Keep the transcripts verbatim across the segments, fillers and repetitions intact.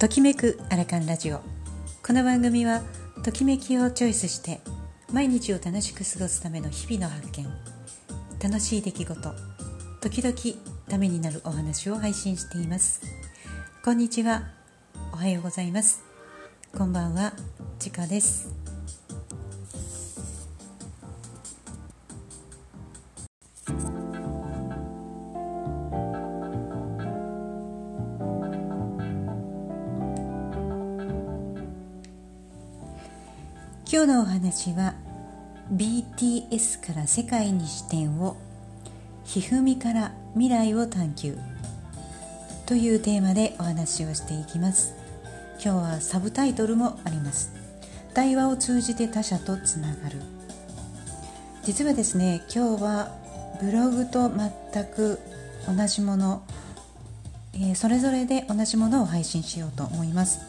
ときめくアラカンラジオ。この番組はときめきをチョイスして毎日を楽しく過ごすための日々の発見、楽しい出来事、時々ためになるお話を配信しています。こんにちは、おはようございます、こんばんは、ちかです。今日のお話は ビーティーエス から世界に視点を、ひふみから未来を探求というテーマでお話をしていきます。今日はサブタイトルもあります。対話を通じて他者とつながる。実はですね、今日はブログと全く同じもの、えー、それぞれで同じものを配信しようと思います。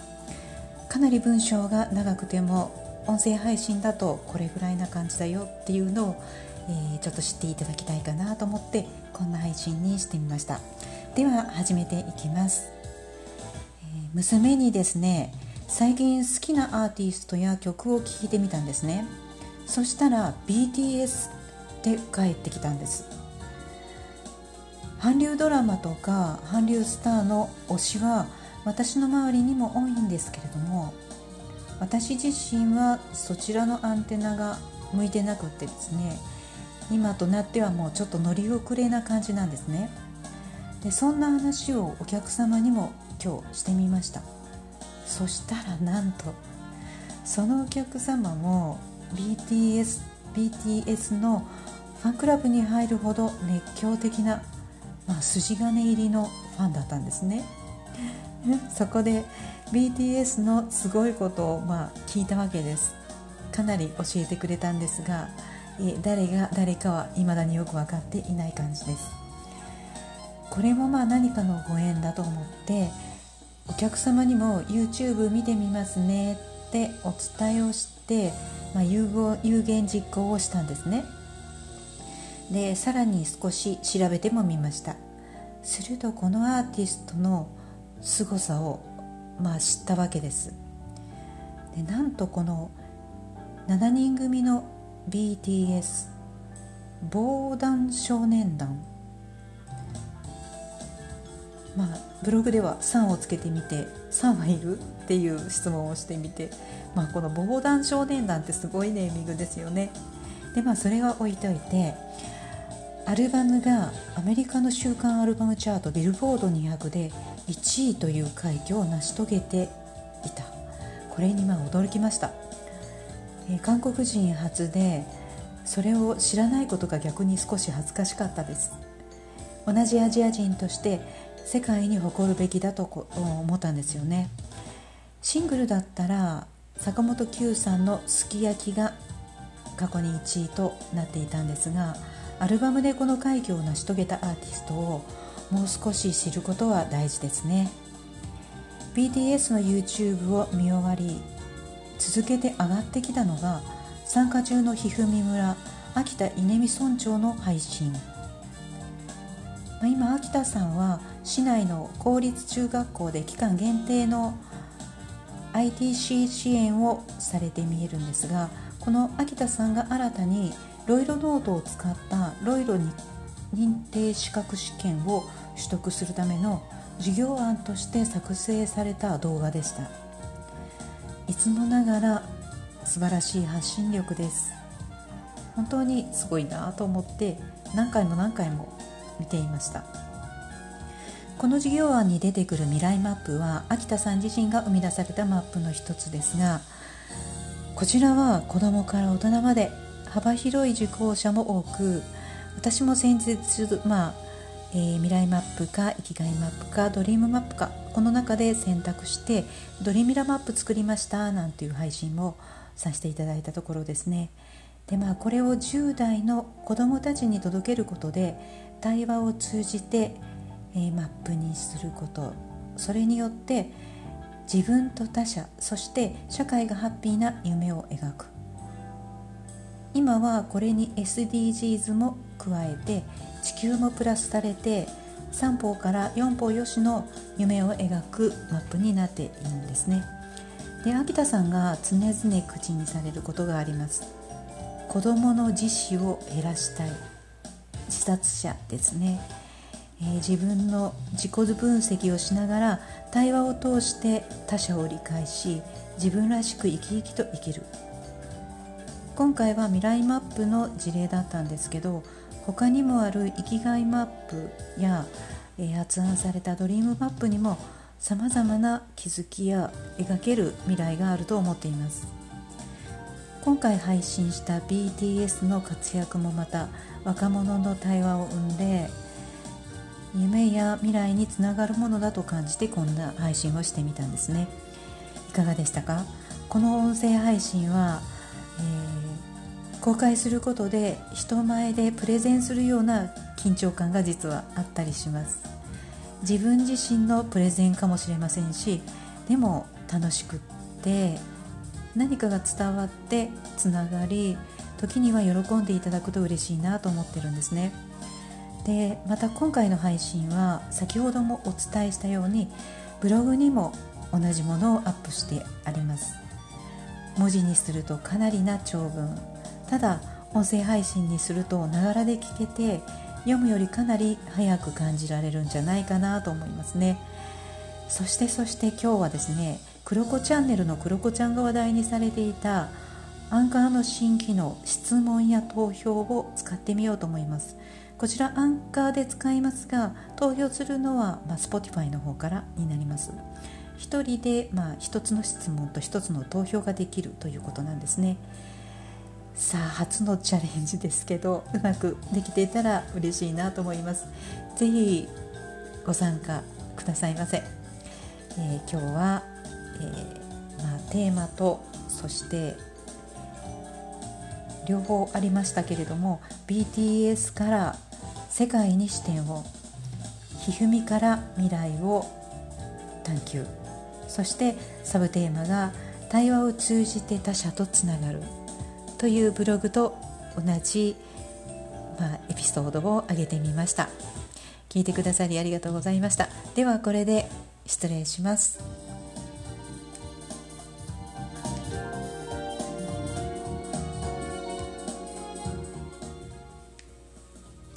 かなり文章が長くても音声配信だとこれぐらいな感じだよっていうのを、えー、ちょっと知っていただきたいかなと思って、こんな配信にしてみました。では始めていきます。えー、娘にですね、最近好きなアーティストや曲を聴いてみたんですね。そしたら ビーティーエス って帰ってきたんです。韓流ドラマとか韓流スターの推しは私の周りにも多いんですけれども、私自身はそちらのアンテナが向いてなくってですね、今となってはもうちょっと乗り遅れな感じなんですね。で、そんな話をお客様にも今日してみました。そしたらなんと、そのお客様も ビーティーエス ビーティーエス のファンクラブに入るほど熱狂的な、まあ、筋金入りのファンだったんですね。そこで ビーティーエス のすごいことをまあ聞いたわけです。かなり教えてくれたんですが、え誰が誰かは未だによく分かっていない感じです。これもまあ何かのご縁だと思って、お客様にも YouTube 見てみますねってお伝えをして、まあ、有言実行をしたんですね。で、さらに少し調べてもみました。するとこのアーティストの凄さを、まあ、知ったわけです。で、なんとこのしちにん組の ビーティーエス 防弾少年団、まあ、ブログではさんをつけてみて、さんはいるっていう質問をしてみて、まあ、この防弾少年団ってすごいネーミングですよね。で、まあ、それは置いといて、アルバムがアメリカの週間アルバムチャートビルボードにひゃくでいちいという快挙を成し遂げていた。これにまあ驚きました。えー、韓国人初で、それを知らないことが逆に少し恥ずかしかったです。同じアジア人として世界に誇るべきだと思ったんですよね。シングルだったら坂本九さんのすき焼きが過去にいちいとなっていたんですが、アルバムでこの快挙を成し遂げたアーティストをもう少し知ることは大事ですね。 ビーティーエス の YouTube を見終わり、続けて上がってきたのが参加中のひふみ村秋田稲美村長の配信。今秋田さんは市内の公立中学校で期間限定の アイティーシー 支援をされて見えるんですが、この秋田さんが新たにロイロノートを使ったロイロに認定資格試験を取得するための授業案として作成された動画でした。いつもながら素晴らしい発信力です。本当にすごいなと思って何回も何回も見ていました。この授業案に出てくる未来マップは秋田さん自身が生み出されたマップの一つですが、こちらは子どもから大人まで幅広い受講者も多く、私も先日、まあえー、未来マップか生きがいマップかドリームマップか、この中で選択してドリミラマップ作りましたなんていう配信もさせていただいたところですね。で、まあ、これをじゅう代の子どもたちに届けることで、対話を通じて、えー、マップにすること、それによって自分と他者、そして社会がハッピーな夢を描く。今はこれに エスディージーズ も加えて地球もプラスされて、さん方からよん方よしの夢を描くマップになっているんですね。で、秋田さんが常々口にされることがあります。子どもの自死を減らしたい、自殺者ですね、えー、自分の自己分析をしながら対話を通して他者を理解し、自分らしく生き生きと生きる。今回は未来マップの事例だったんですけど、他にもある生きがいマップや、えー、発案されたドリームマップにもさまざまな気づきや描ける未来があると思っています。今回配信した ビーティーエス の活躍もまた若者の対話を生んで、夢や未来につながるものだと感じて、こんな配信をしてみたんですね。いかがでしたか？この音声配信は、えー、公開することで人前でプレゼンするような緊張感が実はあったりします。自分自身のプレゼンかもしれませんし、でも楽しくって何かが伝わってつながり、時には喜んでいただくと嬉しいなと思ってるんですね。で、また今回の配信は先ほどもお伝えしたようにブログにも同じものをアップしてあります。文字にするとかなりな長文、ただ音声配信にするとながらで聞けて、読むよりかなり早く感じられるんじゃないかなと思いますね。そしてそして今日はですね、クロコチャンネルのクロコちゃんが話題にされていたアンカーの新機能、質問や投票を使ってみようと思います。こちらアンカーで使いますが、投票するのは、まあ、Spotify の方からになります。一人で、まあ、一つの質問と一つの投票ができるということなんですね。さあ、初のチャレンジですけど、うまくできていたら嬉しいなと思います。ぜひご参加くださいませ。えー、今日は、えーまあ、テーマとそして両方ありましたけれども、 ビーティーエス から世界に視点を、ひふみから未来を探求、そしてサブテーマが対話を通じて他者とつながるというブログと同じ、まあ、エピソードを上げてみました。聞いてくださりありがとうございました。ではこれで失礼します。